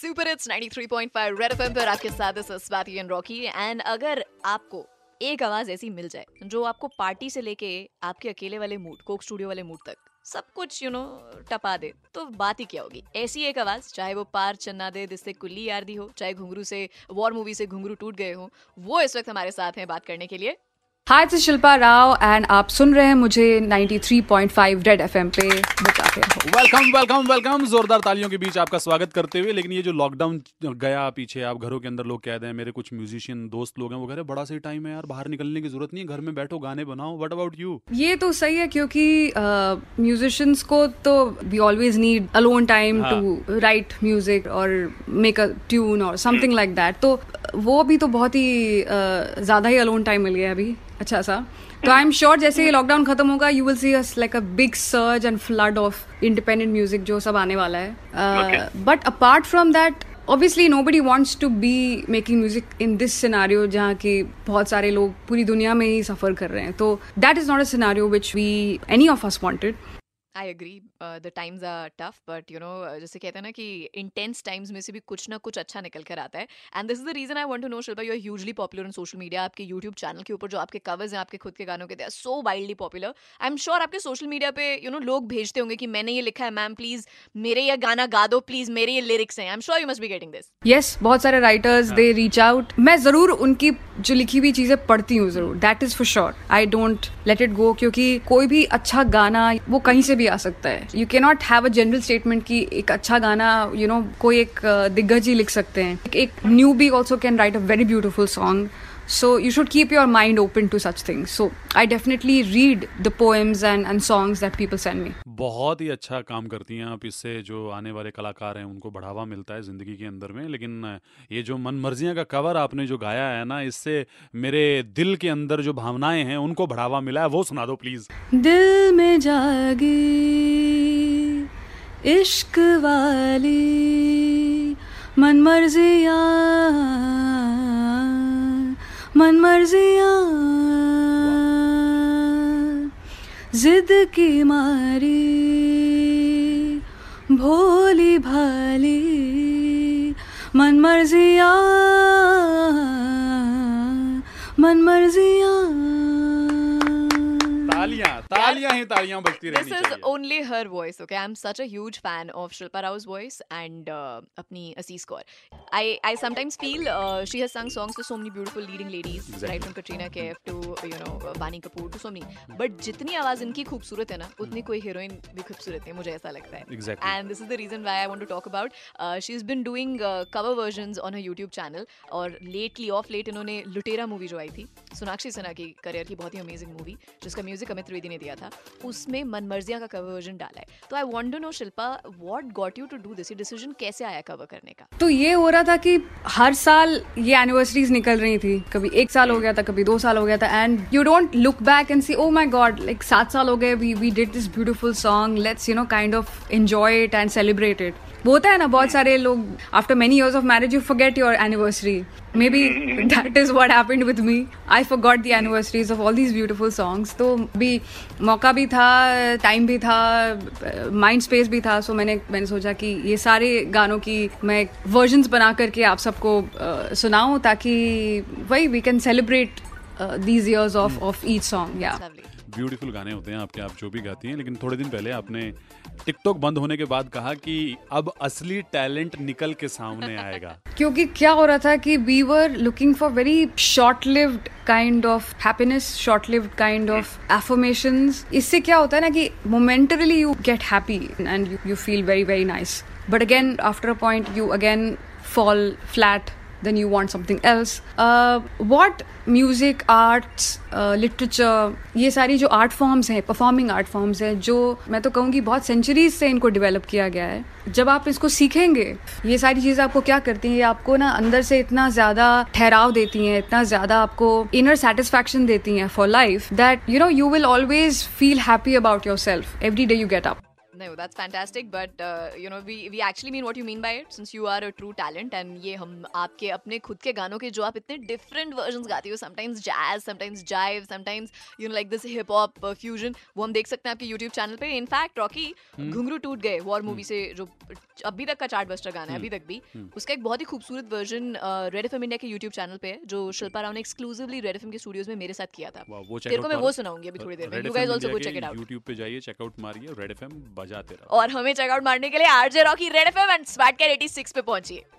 Super hits 93.5 red FM पर आपके साथ स्वाति एंड रॉकी। एंड अगर आपको एक आवाज ऐसी मिल जाए जो आपको पार्टी से लेके आपके अकेले वाले मूड, कोक स्टूडियो वाले मूड तक सब कुछ टपा दे, तो बात ही क्या होगी। ऐसी एक आवाज, चाहे वो पार चन्ना दे जिससे कुल्ली यार दी हो, चाहे घुंघरू से वॉर मूवी से घुंघरू टूट गए हो, वो इस वक्त हमारे साथ हैं बात करने के लिए। Hi, this is Shilpa Rao and आप सुन रहे हैं मुझे 93.5 रेड एफएम पे। वेलकम वेलकम वेलकम, जोरदार तालियों के बीच आपका स्वागत करते हुए। लेकिन ये जो लॉकडाउन गया पीछे, आप घरों के अंदर लोग कह रहे हैं, मेरे कुछ म्यूजिशियन दोस्त लोग हैं वो कह रहे हैं बड़ा सही टाइम है यार, बाहर निकलने की जरूरत नहीं है, घर में बैठो गाने बनाओ। What about you? ये तो सही है क्योंकि म्यूजिशियंस को तो we always need alone time to write music और मेक अ ट्यून और समथिंग लाइक दैट, तो वो भी तो बहुत ही ज्यादा ही अलोन टाइम मिल गया अभी अच्छा सा। तो आई एम श्योर जैसे ही लॉकडाउन खत्म होगा you will see us like a big surge and flood of independent music जो सब आने वाला है। But apart from that obviously nobody wants to be making music in this scenario जहाँ की बहुत सारे लोग पूरी दुनिया में ही सफर कर रहे हैं, तो that is not a scenario which we any of us wanted. I agree, the times are tough, but जैसे कहते हैं ना कि इंटेंस टाइम्स में से भी कुछ ना कुछ अच्छा निकल कर आता है। And this is the reason I want to know Shilpa, you are hugely popular on social media. आपके यूट्यूब चैनल के ऊपर जो आपके कवर्स हैं आपके खुद के गानों के, they are so wildly popular. I am sure आपके सोशल मीडिया पे लोग भेजते होंगे कि मैंने ये लिखा है मैम, प्लीज मेरे ये गाना गा दो, प्लीज मेरे ये लिरिक्स हैं। I am sure you must be getting this. Yes, बहुत सारे राइटर्स दे रीच आउट, मैं जरूर उनकी जो लिखी हुई चीजें पढ़ती हूँ जरूर, that is for sure. I don't let it go, क्योंकि कोई भी अच्छा गाना वो कहीं से भी आ सकता है। You can not have a general statement कि एक अच्छा गाना कोई एक दिग्गज ही लिख सकते हैं। एक newbie also can write a very beautiful song, so you should keep your mind open to such things. So I definitely read the poems and songs that people send me. बहुत ही अच्छा काम करती हैं आप, इससे जो आने वाले कलाकार हैं उनको बढ़ावा मिलता है जिंदगी के अंदर में। लेकिन ये जो मनमर्जियां का कवर आपने जो गाया है ना, इससे मेरे दिल के अंदर जो भावनाएं हैं उनको बढ़ावा मिला है, वो सुना दो प्लीज। दिल में जागी इश्क वाली मनमर्जियां जिद की मारी भोली भाली तालियां बजती रहनी चाहिए। This is only her voice, okay? I'm such a huge fan of Shilpa Rao's voice and apni Asis Kaur. I sometimes feel she has sung songs to so many beautiful leading ladies, exactly. Right from Katrina Kaif to Bani Kapoor to so many. But jitni awaaz inki khoobsurat hai na, utni koi heroine bhi khoobsurat hai, mujhe aisa lagta hai. Exactly. And this is the reason why I want to talk about. She's been doing cover versions on her YouTube channel. और off late इन्होंने लुटेरा movie जो आई थी सोनाक्षी सिन्हा की career की बहुत ही amazing movie, जिसका म्यूजिक हमें त्रिवेदी ने दिया था, उसमें मनमर्जियां का कवर वर्जन डाला है। तो I want to know Shilpa, what got you to do this? ये डिसीजन कैसे आया कवर करने का? तो ये हो रहा था कि हर साल ये एनिवर्सरीज निकल रही थी, कभी एक साल हो गया था, कभी 2 साल हो गया था, and you don't look back and see oh my god like 7 साल हो गए, we did this beautiful song, let's kind of enjoy it and celebrate it. वो होता है ना, बहुत सारे लोग after many years of marriage you forget your anniversary. Maybe that is what happened with me, I forgot the anniversaries of all these beautiful songs. तो भी मौका भी था, टाइम भी था, माइंड स्पेस भी था, सो मैंने सोचा कि ये सारे गानों की मैं वर्जन्स बना करके आप सबको सुनाऊं, ताकि वही we can celebrate these years of each song, yeah. Lovely. Beautiful गाने होते हैं आपके, आप जो भी गाती हैं। लेकिन थोड़े दिन पहले आपने टिकटॉक बंद होने के बाद कहा कि अब असली टैलेंट निकल के सामने आएगा। क्योंकि क्या हो रहा था कि we were looking for very short-lived kind of happiness, short-lived kind of affirmations. इससे क्या होता है ना कि momentarily you get happy and you feel very very nice. But again after a point you again fall flat. Then you want something else. What music, arts, literature, ये सारी जो art forms हैं, परफॉर्मिंग आर्ट फॉर्म्स हैं, जो मैं तो कहूँगी बहुत सेंचुरीज से इनको डेवलप किया गया है। जब आप इसको सीखेंगे, ये सारी चीज़ें आपको क्या करती हैं, ये आपको ना अंदर से इतना ज़्यादा ठहराव देती हैं, इतना ज़्यादा आपको इनर सेटिस्फैक्शन देती हैं for life, that you will always feel happy about yourself every day you get up. No, that's fantastic. But you know, we actually mean what you mean by it, since you are a true talent. And ये हम आपके अपने खुद के गानों के जो आप इतने different versions गाती हो, sometimes jazz, sometimes jive, sometimes you know like this hip hop fusion, वो हम देख सकते हैं आपके YouTube channel पे. In fact, Rocky घुंघरू टूट गए war movie से जो अभी तक का चार्टबस्टर गाना है, अभी तक भी उसका एक बहुत ही खूबसूरत वर्जन Red FM इंडिया के YouTube चैनल पे है, जो शिल्पा राव ने एक्सक्लूसिवली Red FM के स्टूडियोज में मेरे साथ किया था. तेरे को मैं वो सुनाऊंगी अभी थोड़ी देर में. You guys also go check it out. YouTube पे जाइए, check out मारिए Red FM, बजाते रहो. और हमें चेकआउट मारने के लिए RJ Rocky Red FM and स्वाट के 86 पे पहुंचिए.